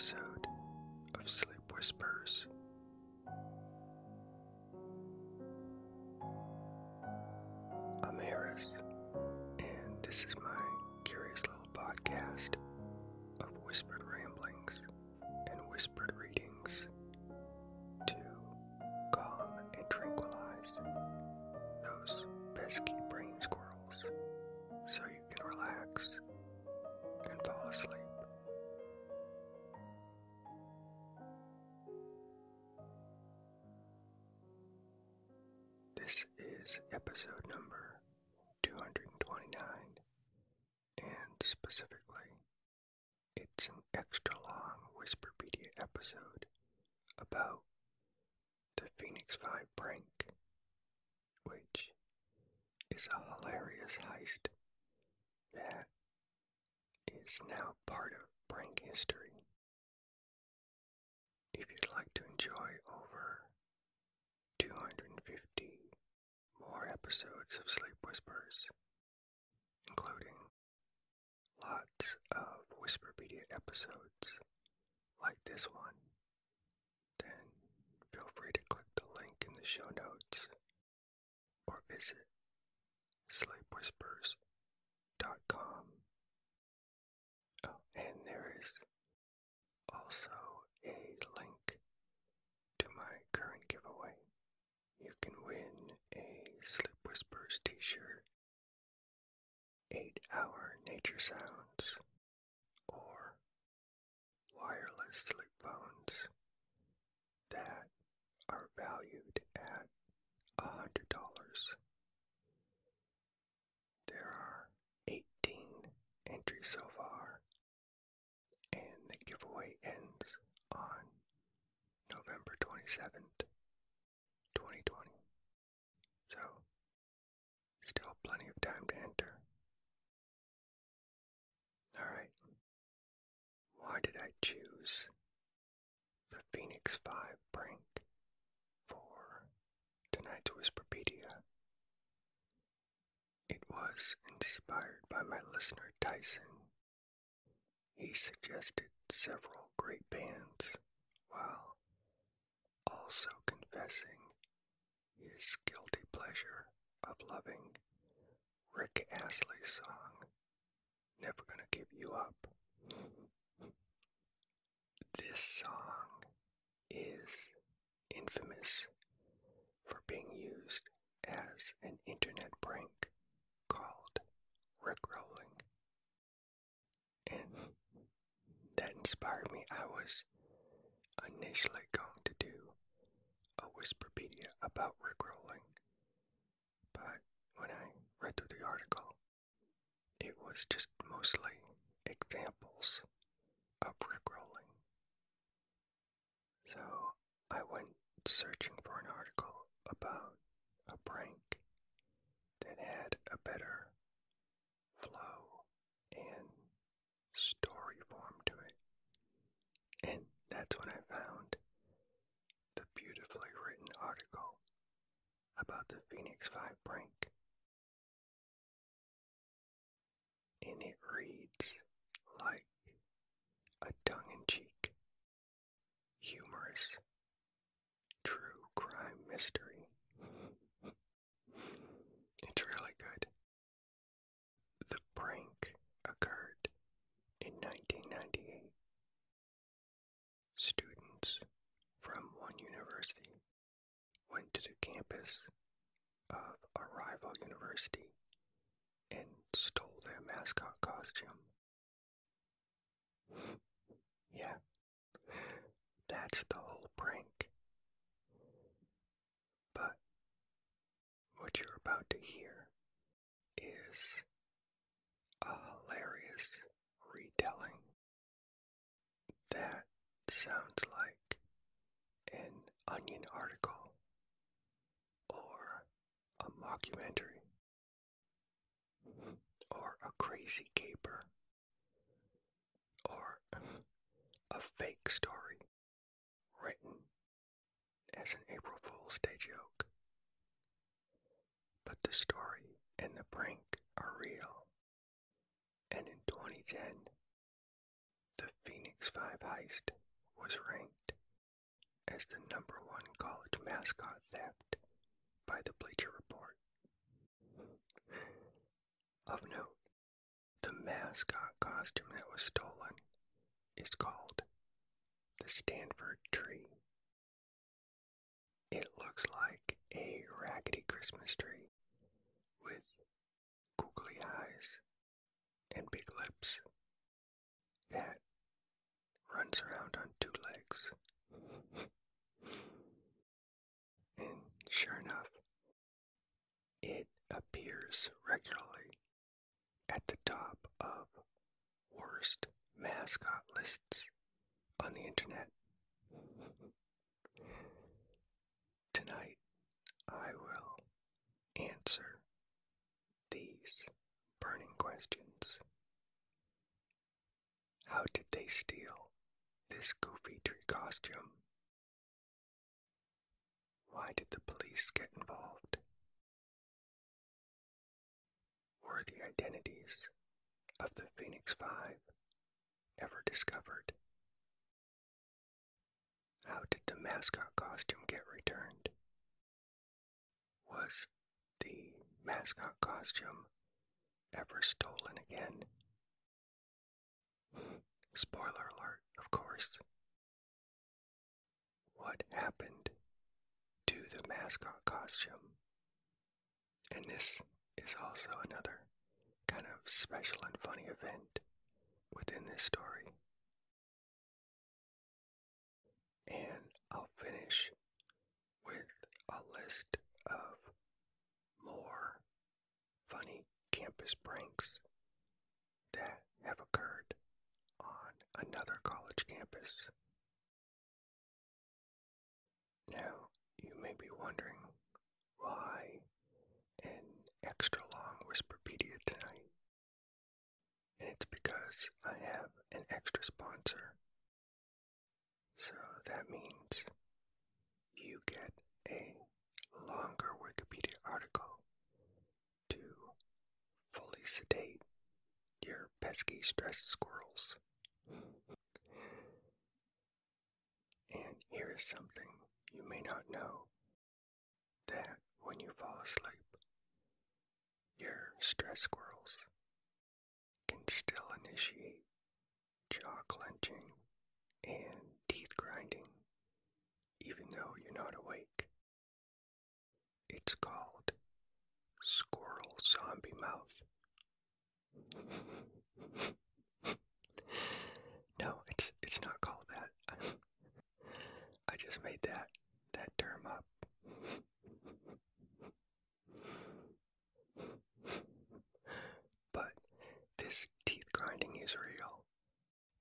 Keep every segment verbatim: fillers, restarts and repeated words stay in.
episode of Sleep Whispers. I'm Harris, and this is my curious little podcast of whispered ramblings and whispered readings to calm and tranquilize those pesky brain squirrels so you can relax and fall asleep. This is episode number two hundred twenty-nine, and specifically, it's an extra long Whisperpedia episode about the Phoenix Five Prank, which is a hilarious heist that is now part of prank history. If you'd like to enjoy over two hundred fifty more episodes of Sleep Whispers, including lots of Whisperpedia episodes like this one, then feel free to click the link in the show notes or visit sleep whispers dot com. Oh, and there is also a link to my current giveaway. You can win a Sleep Whispers t-shirt, eight hour nature sounds, or wireless sleep phones that are valued at one hundred dollars. There are eighteen entries so far, and the giveaway ends on November twenty-seventh. twenty twenty. So, still plenty of time to enter. Alright, why did I choose the Phoenix Five Prank for tonight's Whisperpedia? It was inspired by my listener Tyson. He suggested several great bands while also confessing his guilty pleasure of loving Rick Astley's song, Never Gonna Give You Up. This song is infamous for being used as an internet prank called Rickrolling. And that inspired me. I was initially going to do a Whisperpedia about Rickrolling, but when I read through the article, it was just mostly examples of Rickrolling. So I went searching for an article about a prank that had a better flow and story form to it, and that's when I found the beautifully written article about the Phoenix Five Prank. And it reads like a tongue-in-cheek, humorous, true crime mystery. It's really good. The prank occurred in nineteen ninety-eight. Students from one university went to the campus of a rival university and stole their mascot costume. Yeah, that's the whole prank. But what you're about to hear is a hilarious retelling that sounds like an Onion article or a mockumentary or a crazy caper or a fake story written as an April Fool's Day joke. But the story and the prank are real, and in twenty ten, the Phoenix Phoenix Five heist was ranked as the number one college mascot theft by the Bleacher Report. Of note, the mascot costume that was stolen is called the Stanford tree. It looks like a raggedy Christmas tree with googly eyes and big lips that runs around on two legs. And sure enough, it appears regularly at the top of worst mascot lists on the internet. Tonight, I will answer these burning questions. How did they steal this goofy tree costume? Why did the police get involved? Were the identities of the Phoenix Five ever discovered? How did the mascot costume get returned? Was the mascot costume ever stolen again? Spoiler alert, of course. What happened to the mascot costume? And this is also another kind of special and funny event within this story. And I'll finish with a list of more funny campus pranks that have occurred on another college campus. Now, you may be wondering why an extra long Whisperpedia tonight. And it's because I have an extra sponsor. So that means you get a longer Wikipedia article to fully sedate your pesky stressed squirrels. And here is something you may not know, that when you fall asleep, your stress squirrels can still initiate jaw clenching and teeth grinding, even though you're not awake. It's called squirrel zombie mouth. No, it's it's not called that. I just made that that term up. But this teeth grinding is real.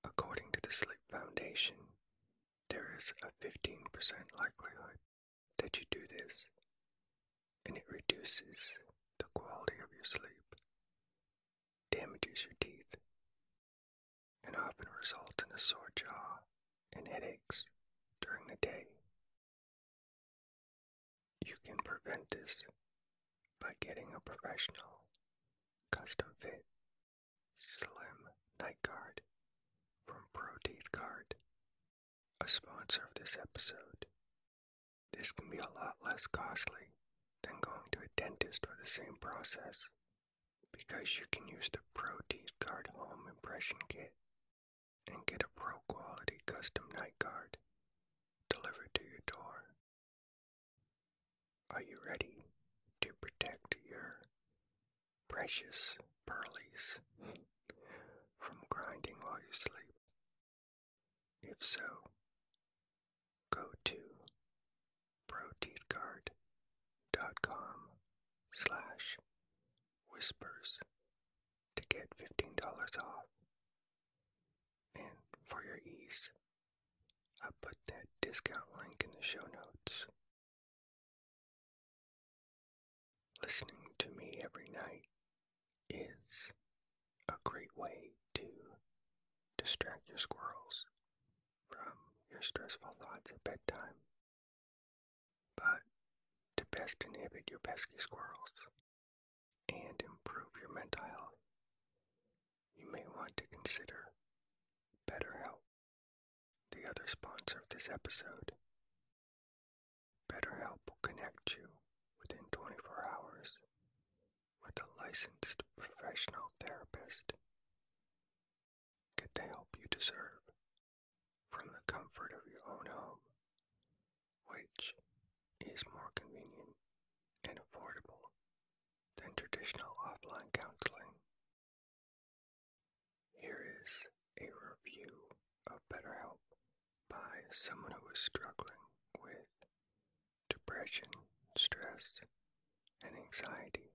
According to the Sleep Foundation, there is a fifteen percent likelihood that you do this, and it reduces the quality of your sleep, damages your teeth, and often results in a sore jaw and headaches during the day. You can prevent this by getting a professional, custom-fit, slim night guard from ProTeethGuard, a sponsor of this episode. This can be a lot less costly than going to a dentist for the same process, because you can use the ProTeethGuard Home Impression Kit and get a pro-quality custom night guard delivered to your door. Are you ready to protect your precious pearlies from grinding while you sleep? If so, go to ProTeethGuard.com slash whispers to get fifteen dollars off. And for your ease, I'll put that discount link in the show notes. Listening to me every night is a great way to distract your squirrels from your stressful thoughts at bedtime. But to best inhibit your pesky squirrels and improve your mental health, you may want to consider BetterHelp. the other sponsor of this episode. BetterHelp will connect you within twenty-four hours with a licensed professional therapist. Get the help you deserve from the comfort of your own home, which is more convenient and affordable than traditional offline counseling. Here is a review of BetterHelp by someone who is struggling with depression, stress, and anxiety.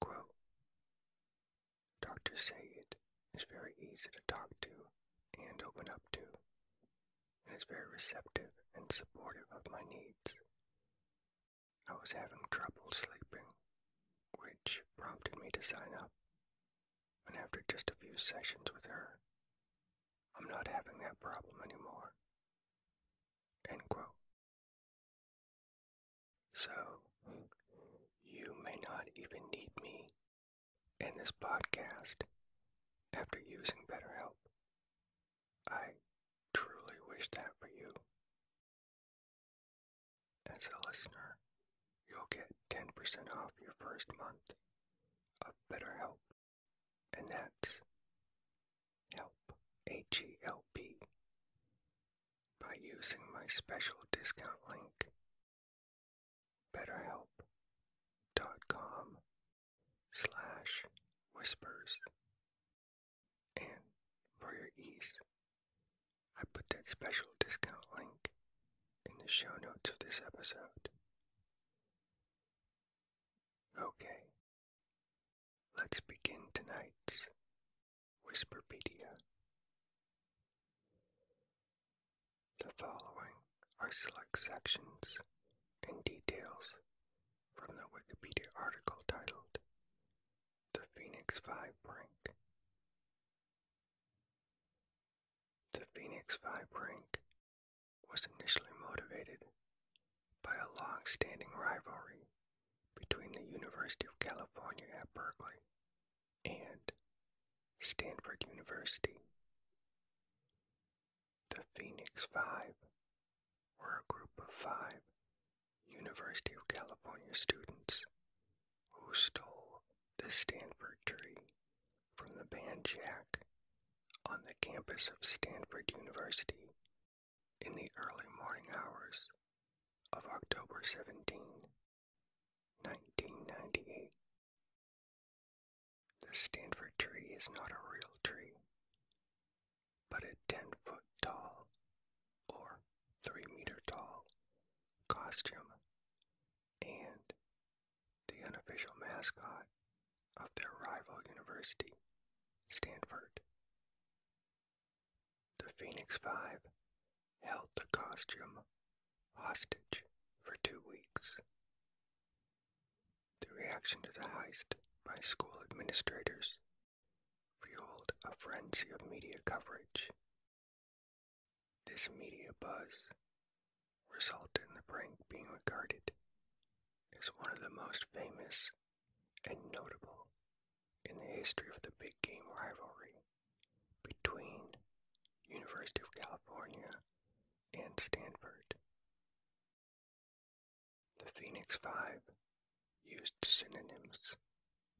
Quote, "Doctors say it is very easy to talk to and open up to, and is very receptive and supportive of my needs. I was having trouble sleeping, which prompted me to sign up. And after just a few sessions with her, I'm not having that problem anymore." End quote. So, you may not even need me and this podcast after using BetterHelp. I truly wish that for you. As a listener, you'll get ten percent off your first month of BetterHelp. And that's help, H E L P, by using my special discount link, BetterHelp.com slash whispers. And for your ease, I put that special discount link in the show notes of this episode. Okay. Let's begin tonight's Whisperpedia. The following are select sections and details from the Wikipedia article titled The Phoenix Five Prank. The Phoenix Five Prank was initially motivated by a long-standing rivalry between the University of California at Berkeley and Stanford University. The Phoenix Five were a group of five University of California students who stole the Stanford tree from the Band Shack on the campus of Stanford University in the early morning hours of October seventeenth, nineteen ninety-eight. The Stanford tree is not a real tree, but a ten-foot tall, or three-meter tall, costume and the unofficial mascot of their rival university, Stanford. The Phoenix Five held the costume hostage for two weeks. The reaction to the heist by school administrators fueled a frenzy of media coverage. This media buzz resulted in the prank being regarded as one of the most famous and notable in the history of the big game rivalry between University of California and Stanford. The Phoenix Five used synonyms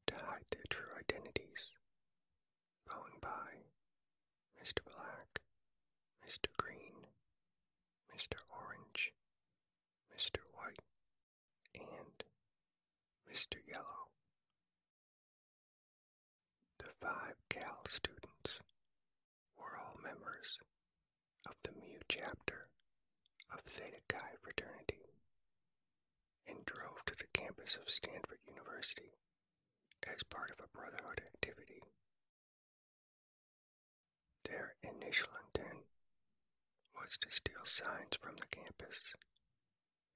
to hide their true identities, going by Mister Black, Mister Green, Mister Orange, Mister White, and Mister Yellow. The five Cal students were all members of the Mu chapter of Theta Chi fraternity, and drove to the campus of Stanford University as part of a brotherhood activity. Their initial intent was to steal signs from the campus,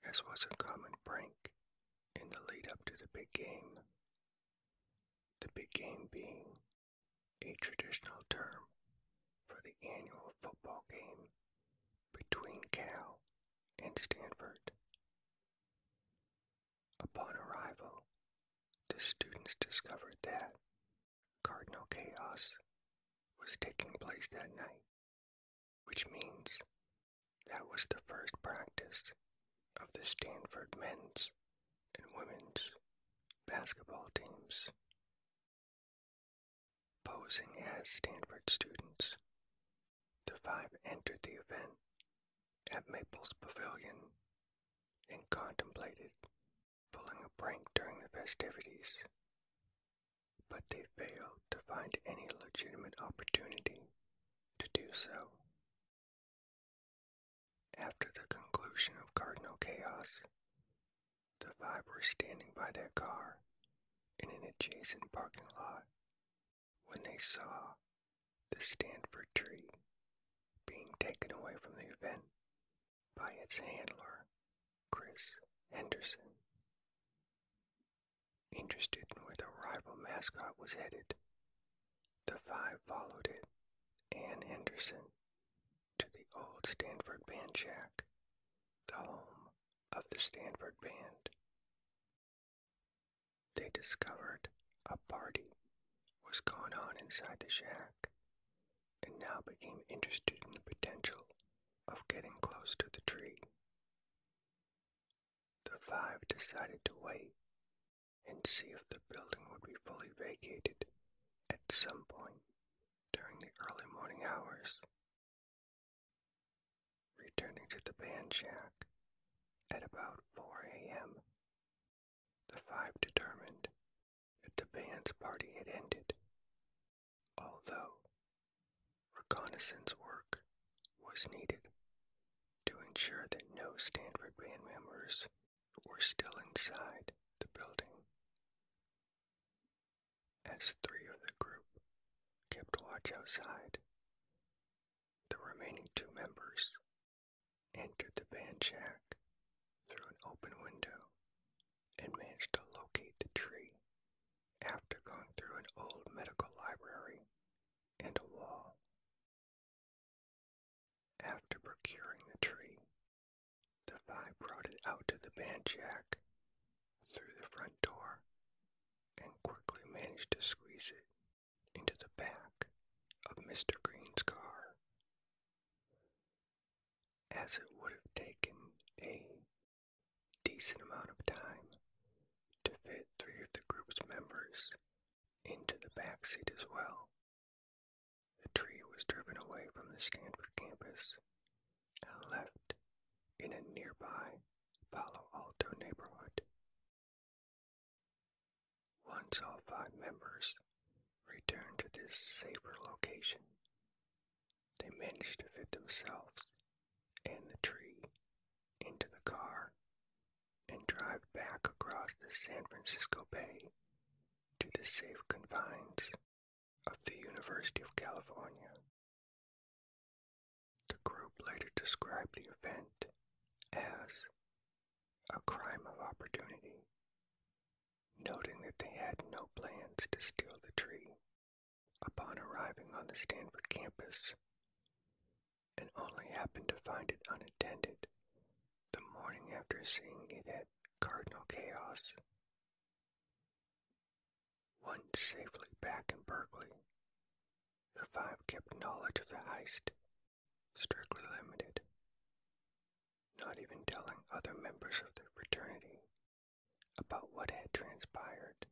as was a common prank in the lead-up to the big game, the big game being a traditional term for the annual football game between Cal and Stanford. Upon arrival, the students discovered that Cardinal Chaos was taking place that night which means that was the first practice of the Stanford men's and women's basketball teams. Posing as Stanford students, the five entered the event at Maples Pavilion and contemplated pulling a prank during the festivities, but they failed to find any legitimate opportunity to do so. After the conclusion of Cardinal Chaos, the five were standing by their car in an adjacent parking lot when they saw the Stanford tree being taken away from the event by its handler, Chris Henderson. Interested in where the rival mascot was headed, the five followed it and Henderson to the old Stanford Band Shack, the home of the Stanford Band. They discovered a party was going on inside the shack and now became interested in the potential of getting close to the tree. The five decided to wait and see if the building would be fully vacated at some point during the early morning hours. Returning to the band shack at about four a.m., the five determined that the band's party had ended, although reconnaissance work was needed to ensure that no Stanford band members were still inside the building. As three of the group kept watch outside, the remaining two members entered the band shack through an open window and managed to locate the tree after going through an old medical library and a wall. After procuring the tree, the five brought it out to the band shack through the front door and quickly managed to squeeze it into the back of Mister Green's car. As it would have taken a decent amount of time to fit three of the group's members into the back seat as well, the tree was driven away from the Stanford campus and left in a nearby Palo Alto neighborhood. Once all five members returned to this safer location, they managed to fit themselves and the tree into the car and drive back across the San Francisco Bay to the safe confines of the University of California. The group later described the event as a crime of opportunity, noting that they had no plans to steal the tree upon arriving on the Stanford campus, and only happened to find it unattended the morning after seeing it at Cardinal Chaos. Once safely back in Berkeley, the five kept knowledge of the heist strictly limited, not even telling other members of their fraternity about what had transpired.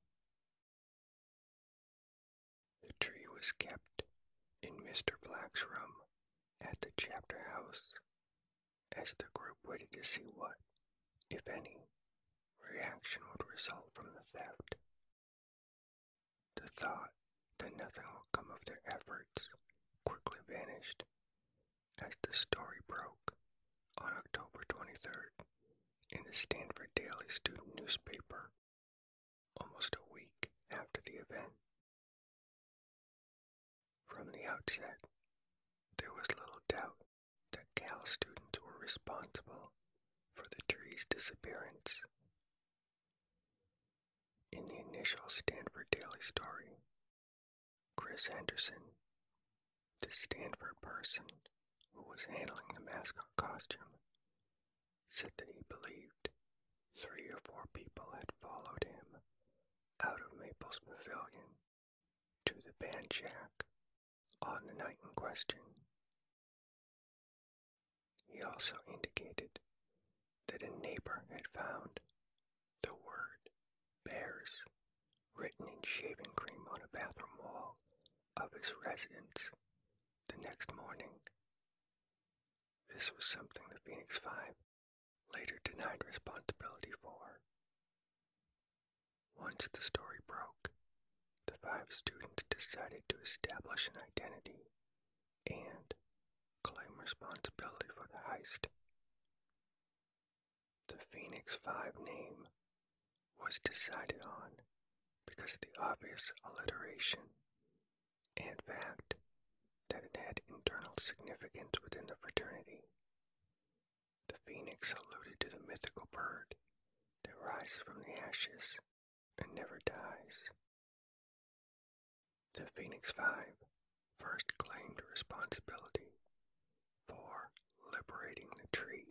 The tree was kept in Mister Black's room at the chapter house as the group waited to see what, if any, reaction would result from the theft. The thought that nothing would come of their efforts quickly vanished as the story broke on October twenty-third. In the Stanford Daily Student newspaper, almost a week after the event. From the outset, there was little doubt that Cal students were responsible for the tree's disappearance. In the initial Stanford Daily story, Chris Henderson, the Stanford person who was handling the mascot costume, said that he believed three or four people had followed him out of Maples Pavilion to the band shack on the night in question. He also indicated that a neighbor had found the word bears written in shaving cream on a bathroom wall of his residence the next morning. This was something the Phoenix Five later denied responsibility for. Once the story broke, the five students decided to establish an identity and claim responsibility for the heist. The Phoenix Five name was decided on because of the obvious alliteration and fact that it had internal significance within the fraternity. The phoenix alluded to the mythical bird that rises from the ashes and never dies. The Phoenix Five first claimed responsibility for liberating the tree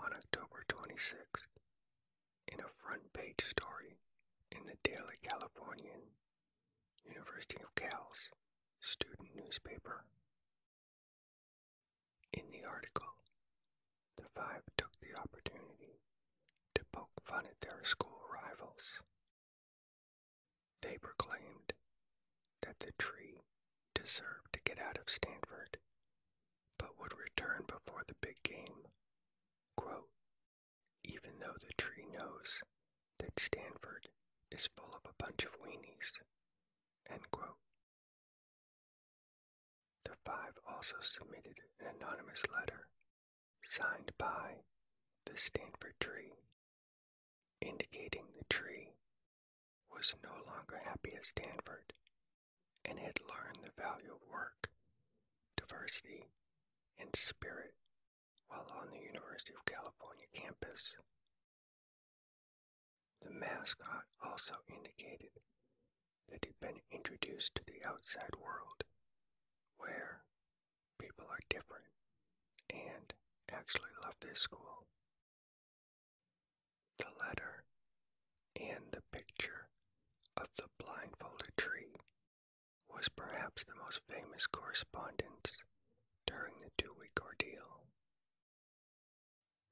on October twenty-sixth in a front page story in the Daily Californian, University of Cal's student newspaper. In the article, the five took the opportunity to poke fun at their school rivals. They proclaimed that the tree deserved to get out of Stanford, but would return before the big game. Quote, even though the tree knows that Stanford is full of a bunch of weenies, end quote. The five also submitted an anonymous letter signed by the Stanford tree, indicating the tree was no longer happy at Stanford and had learned the value of work, diversity, and spirit while on the University of California campus. The mascot also indicated that he'd been introduced to the outside world, where people are different and actually love this school. The letter and the picture of the blindfolded tree was perhaps the most famous correspondence during the two-week ordeal.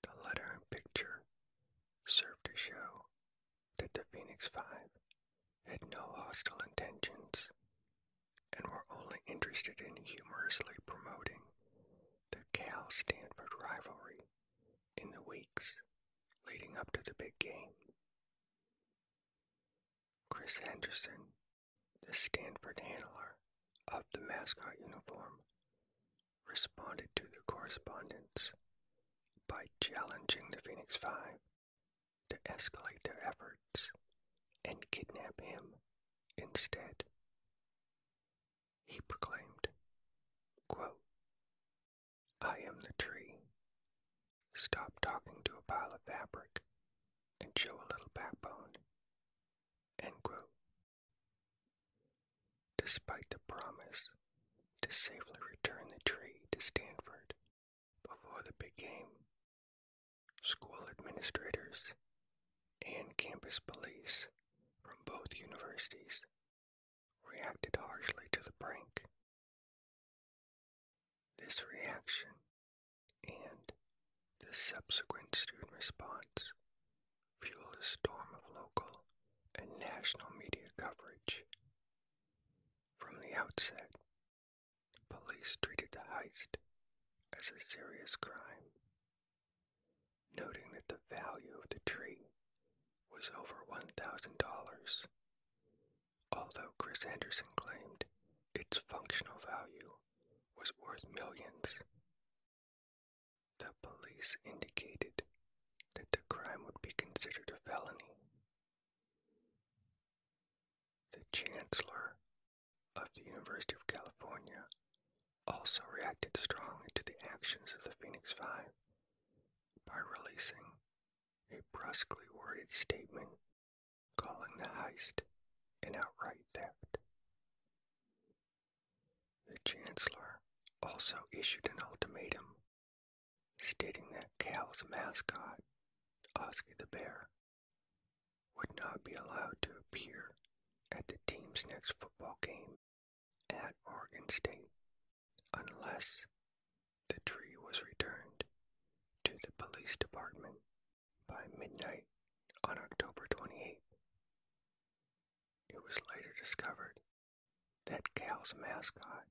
The letter and picture served to show that the Phoenix Five had no hostile intentions and were only interested in humorously promoting the Cal-Stanford rivalry in the weeks leading up to the big game. Chris Henderson, the Stanford handler of the mascot uniform, responded to the correspondence by challenging the Phoenix Five to escalate their efforts and kidnap him instead. He proclaimed, quote, I am the tree. Stop talking to a pile of fabric and show a little backbone, end quote. Despite the promise to safely return the tree to Stanford before the big game, school administrators and campus police from both universities reacted harshly to the prank. This reaction and the subsequent student response fueled a storm of local and national media coverage. From the outset, police treated the heist as a serious crime, noting that the value of the tree was over one thousand dollars. Although Chris Henderson claimed its functional value was worth millions, the police indicated that the crime would be considered a felony. The chancellor of the University of California also reacted strongly to the actions of the Phoenix Five by releasing a brusquely worded statement calling the heist an outright theft. The chancellor also issued an ultimatum stating that Cal's mascot, Oski the Bear, would not be allowed to appear at the team's next football game at Oregon State unless the tree was was returned to the police department by midnight on October twenty-eighth. It was later discovered that Cal's mascot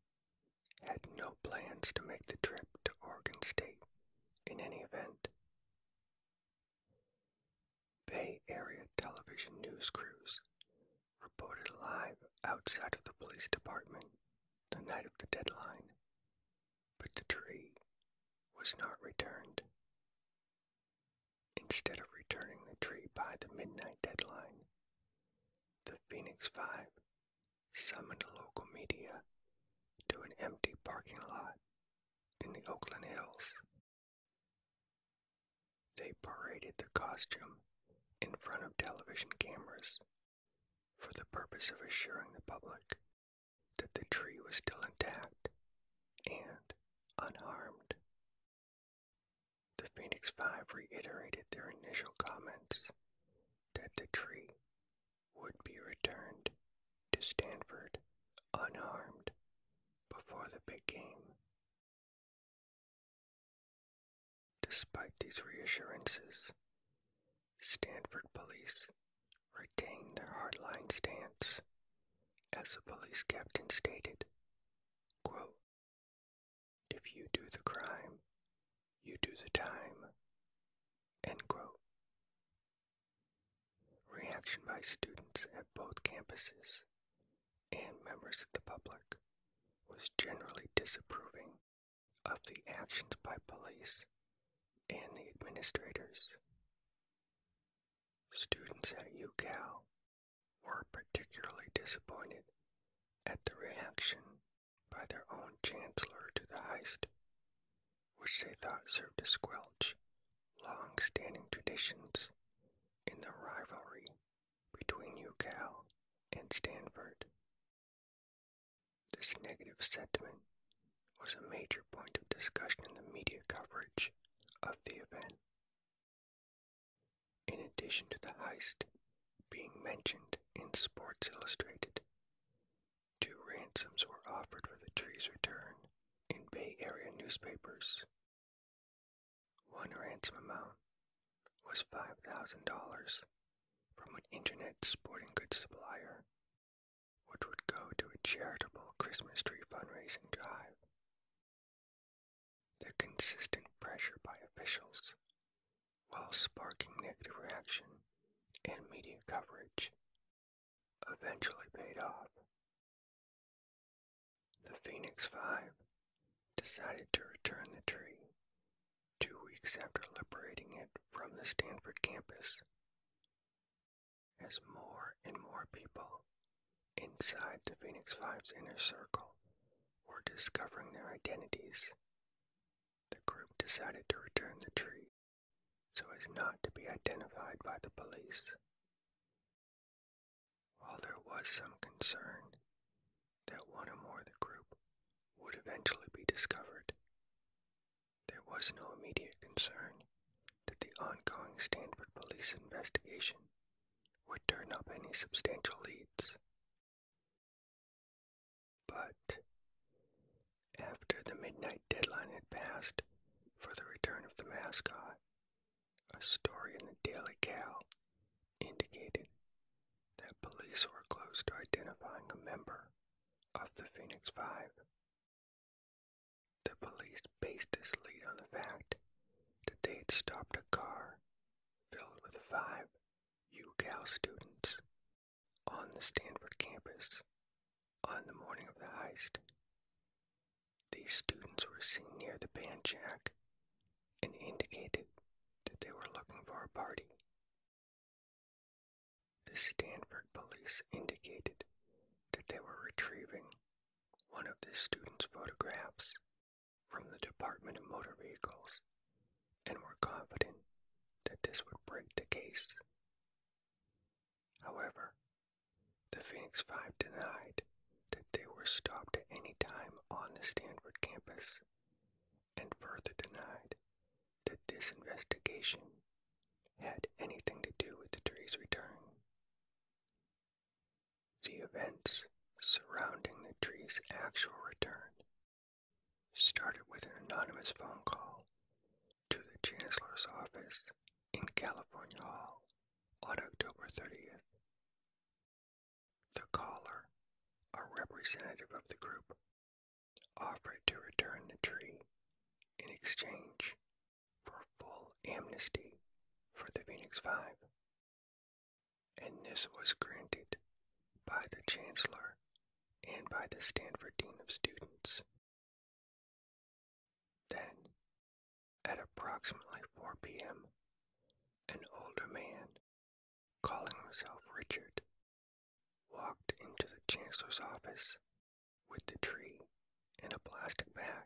had no plans to make the trip to Oregon State in any event. Bay Area television news crews reported live outside of the police department the night of the deadline, but the tree was not returned. Instead of returning the tree by the midnight deadline, the Phoenix Five summoned local media to an empty parking lot in the Oakland Hills. They paraded the costume in front of television cameras for the purpose of assuring the public that the tree was still intact and unharmed. The Phoenix Five reiterated their initial comments that the tree would be returned to Stanford unharmed before the big game. Despite these reassurances, Stanford police retained their hardline stance, as the police captain stated, quote, "If you do the crime, you do the time," end quote. Reaction by students at both campuses and members of the public was generally disapproving of the actions by police and the administrators. Students at UCal were particularly disappointed at the reaction by their own chancellor to the heist, which they thought served to squelch long-standing traditions in the rivalry between UCal and Stanford. This negative sentiment was a major point of discussion in the media coverage of the event. In addition to the heist being mentioned in Sports Illustrated, two ransoms were offered for the tree's return in Bay Area newspapers. One ransom amount was five thousand dollars from an internet sporting goods supplier, which would go to a charitable Christmas tree fundraising drive. The consistent pressure by officials, while sparking negative reaction and media coverage, eventually paid off. The Phoenix Five decided to return the tree two weeks after liberating it from the Stanford campus. As more and more people inside the Phoenix Five's inner circle were discovering their identities, the group decided to return the tree so as not to be identified by the police. While there was some concern that one or more of the group would eventually be discovered, there was no immediate concern that the ongoing Stanford police investigation would turn up any substantial leads. But after the midnight deadline had passed for the return of the mascot, a story in the Daily Cal indicated that police were close to identifying a member of the Phoenix Five. The police based this lead on the fact that they had stopped a car filled with five UCal students on the Stanford campus on the morning of the heist. These students were seen near the Band Shack and indicated that they were looking for a party. The Stanford police indicated that they were retrieving one of the students' photographs from the Department of Motor Vehicles and were confident that this would break the case. However, the Phoenix Five denied that they were stopped at any time on the Stanford campus and further denied that this investigation had anything to do with the tree's return. The events surrounding the tree's actual return started with an anonymous phone call to the Chancellor's office in California Hall on October thirtieth. The caller, a representative of the group, offered to return the tree in exchange for full amnesty for the Phoenix Five, and this was granted by the Chancellor and by the Stanford Dean of Students. Then, at approximately four p.m., an older man, calling himself Richard, walked into the Chancellor's office with the tree in a plastic bag.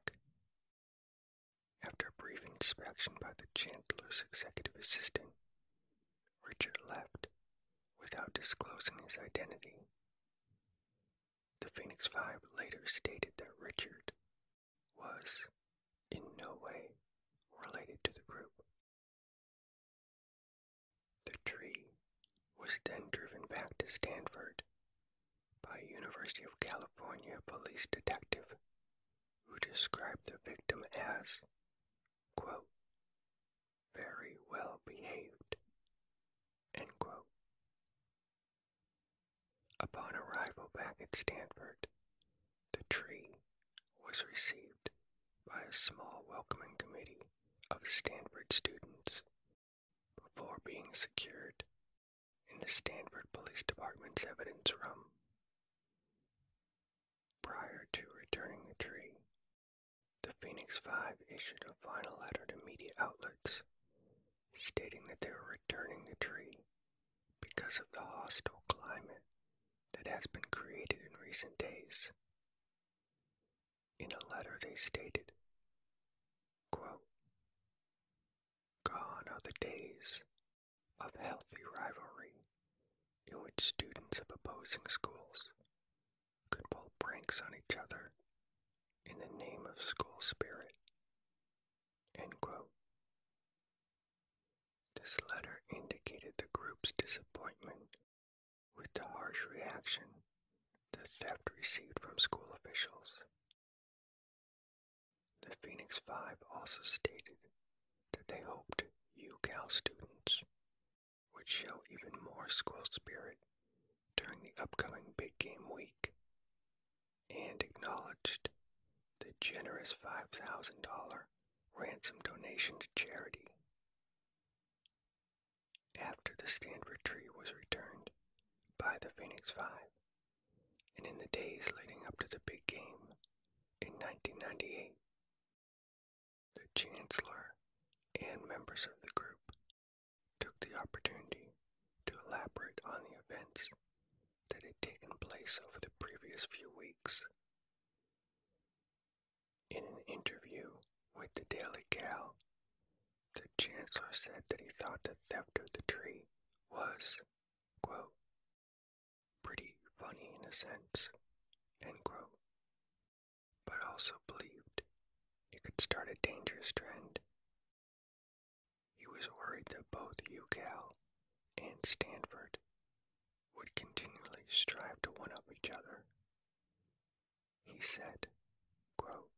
After a brief inspection by the Chancellor's executive assistant, Richard left without disclosing his identity. The Phoenix Five later stated that Richard was in no way related to the group. The tree was then driven back to Stanford by University of California police detective who described the victim as, quote, very well behaved, end quote. Upon arrival back at Stanford, the tree was received by a small welcoming committee of Stanford students before being secured in the Stanford Police Department's evidence room. Prior to returning the tree, the Phoenix Five issued a final letter to media outlets stating that they were returning the tree because of the hostile climate that has been created in recent days. In a letter they stated, quote, gone are the days of healthy rivalry in which students of opposing schools could pull pranks on each other in the name of school spirit, end quote. This letter indicated the group's disappointment with the harsh reaction the theft received from school officials. The Phoenix Five also stated that they hoped U Cal students would show even more school spirit during the upcoming Big Game Week and acknowledged the generous five thousand dollars ransom donation to charity. After the Stanford tree was returned by the Phoenix Five, and in the days leading up to the big game in nineteen ninety-eight, the Chancellor and members of the group took the opportunity to elaborate on the events that had taken place over the previous few weeks. In an interview with the Daily Cal, the Chancellor said that he thought the theft of the tree was, quote, pretty funny in a sense, end quote, but also believed it could start a dangerous trend. He was worried that both U Cal and Stanford would continually strive to one-up each other. He said, quote,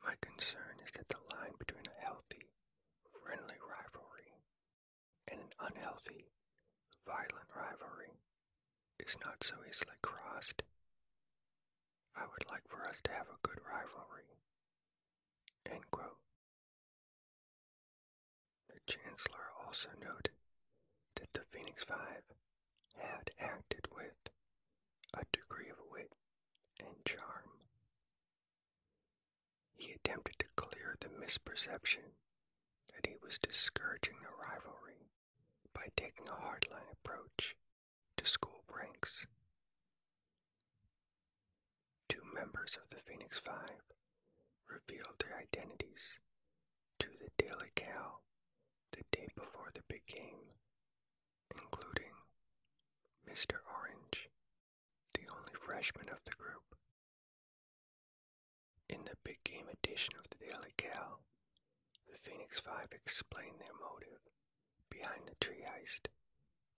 my concern is that the line between a healthy, friendly rivalry and an unhealthy, violent rivalry is not so easily crossed. I would like for us to have a good rivalry, end quote. The Chancellor also noted that the Phoenix Five had acted with a degree of wit and charm. He attempted to clear the misperception that he was discouraging the rivalry by taking a hardline approach to school pranks. Two members of the Phoenix Five revealed their identities to the Daily Cal the day before the big game, including Mister Orange, the only freshman of the group. In the big game edition of the Daily Cal, the Phoenix Five explained their motive behind the tree heist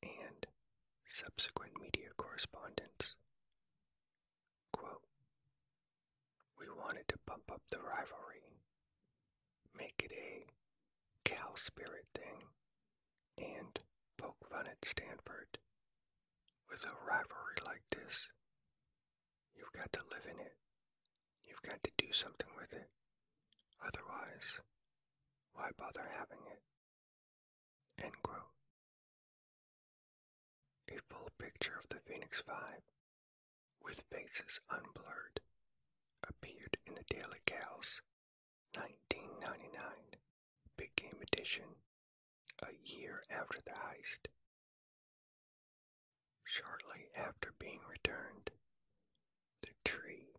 and subsequent media correspondence. Quote, we wanted decided to bump up the rivalry, make it a Cal Spirit thing, and poke fun at Stanford. With a rivalry like this, you've got to live in it. You've got to do something with it. Otherwise, why bother having it? End quote. A full picture of the Phoenix Five, with faces unblurred, appeared in the Daily Cal's nineteen ninety-nine Big Game Edition, a year after the heist. Shortly after being returned, the tree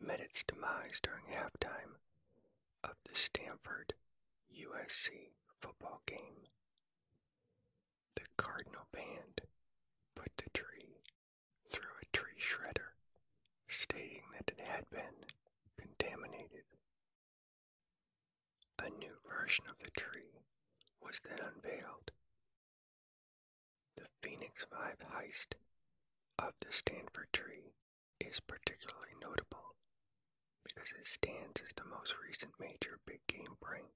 met its demise during halftime of the Stanford U S C football game. The Cardinal Band put the tree through a tree shredder, stating that it had been contaminated. A new version of the tree was then unveiled. The Phoenix Five heist of the Stanford tree is particularly notable because it stands as the most recent major big game prank.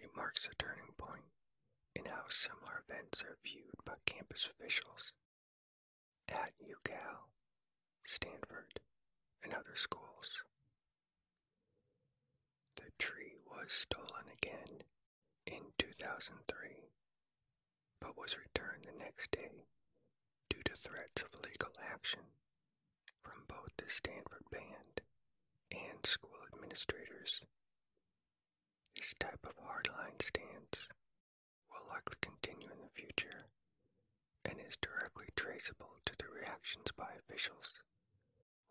It marks a turning point in how similar events are viewed by campus officials at UCal, Stanford, and other schools. The tree was stolen again in two thousand three, but was returned the next day due to threats of legal action from both the Stanford band and school administrators. This type of hardline stance will likely continue in the future and is directly traceable to the reactions by officials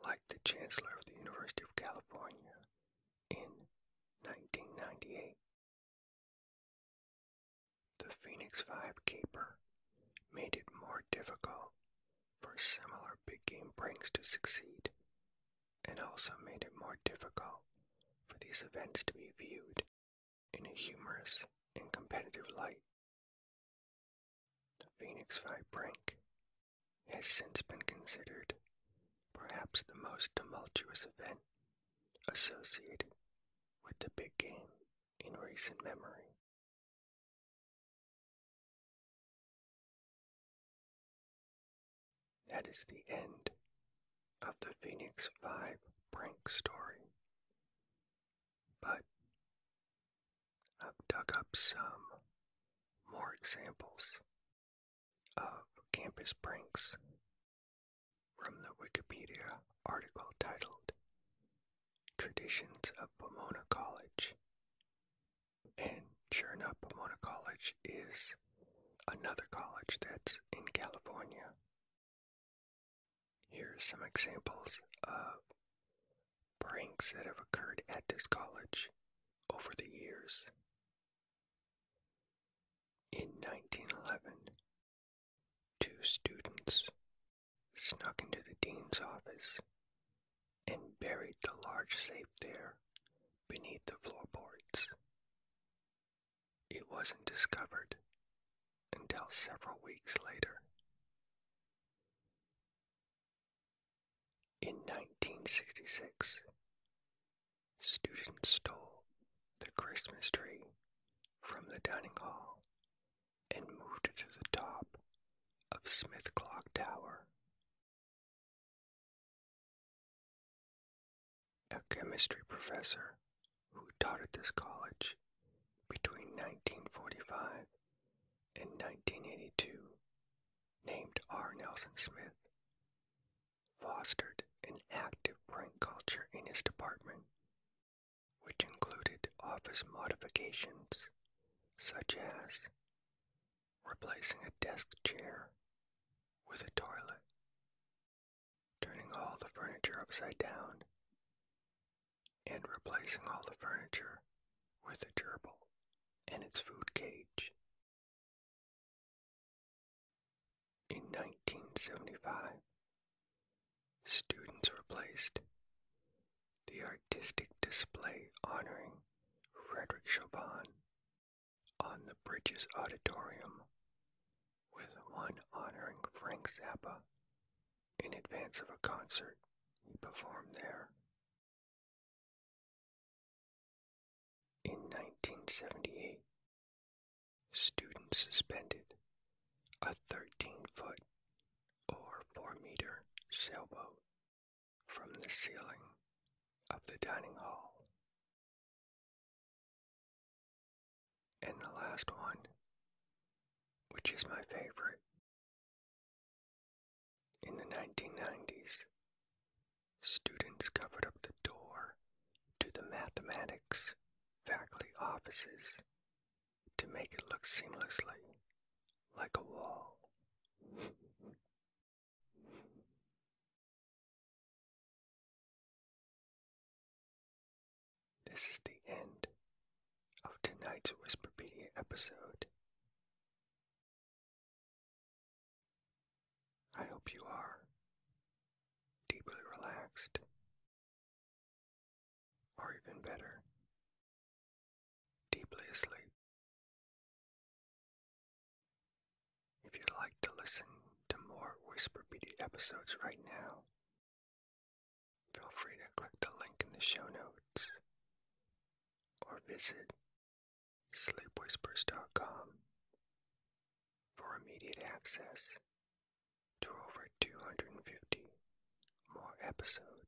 like the Chancellor of the University of California in nineteen ninety-eight. The Phoenix Five caper made it more difficult for similar big game pranks to succeed, and also made it more difficult for these events to be viewed in a humorous and competitive light. The Phoenix Five prank has since been considered perhaps the most tumultuous event associated with the big game in recent memory. That is the end of the Phoenix Five prank story, but I've dug up some more examples of campus pranks from the Wikipedia article titled Traditions of Pomona College. And sure enough, Pomona College is another college that's in California. Here are some examples of pranks that have occurred at this college over the years. In nineteen eleven, two students snuck into the dean's office and buried the large safe there beneath the floorboards. It wasn't discovered until several weeks later. In nineteen sixty-six, students stole the Christmas tree from the dining hall and moved it to the top of Smith Clock Tower. A chemistry professor who taught at this college between nineteen forty-five and nineteen eighty-two, named R. Nelson Smith, fostered an active prank culture in his department, which included office modifications such as replacing a desk chair with a toilet, turning all the furniture upside down, and replacing all the furniture with a gerbil and its food cage. In nineteen seventy-five, students replaced the artistic display honoring Frederick Chopin on the Bridges Auditorium with one honoring Frank Zappa in advance of a concert he performed there. nineteen seventy-eight, students suspended a thirteen-foot or four-meter sailboat from the ceiling of the dining hall. And the last one, which is my favorite. In the nineteen nineties, students covered up the door to the mathematics faculty offices to make it look seamlessly like a wall. This is the end of tonight's Whisperpedia episode. I hope you are deeply relaxed, or even better, deeply asleep. If you'd like to listen to more Whisperpedia episodes right now, feel free to click the link in the show notes, or visit sleep whispers dot com for immediate access to over two hundred fifty more episodes.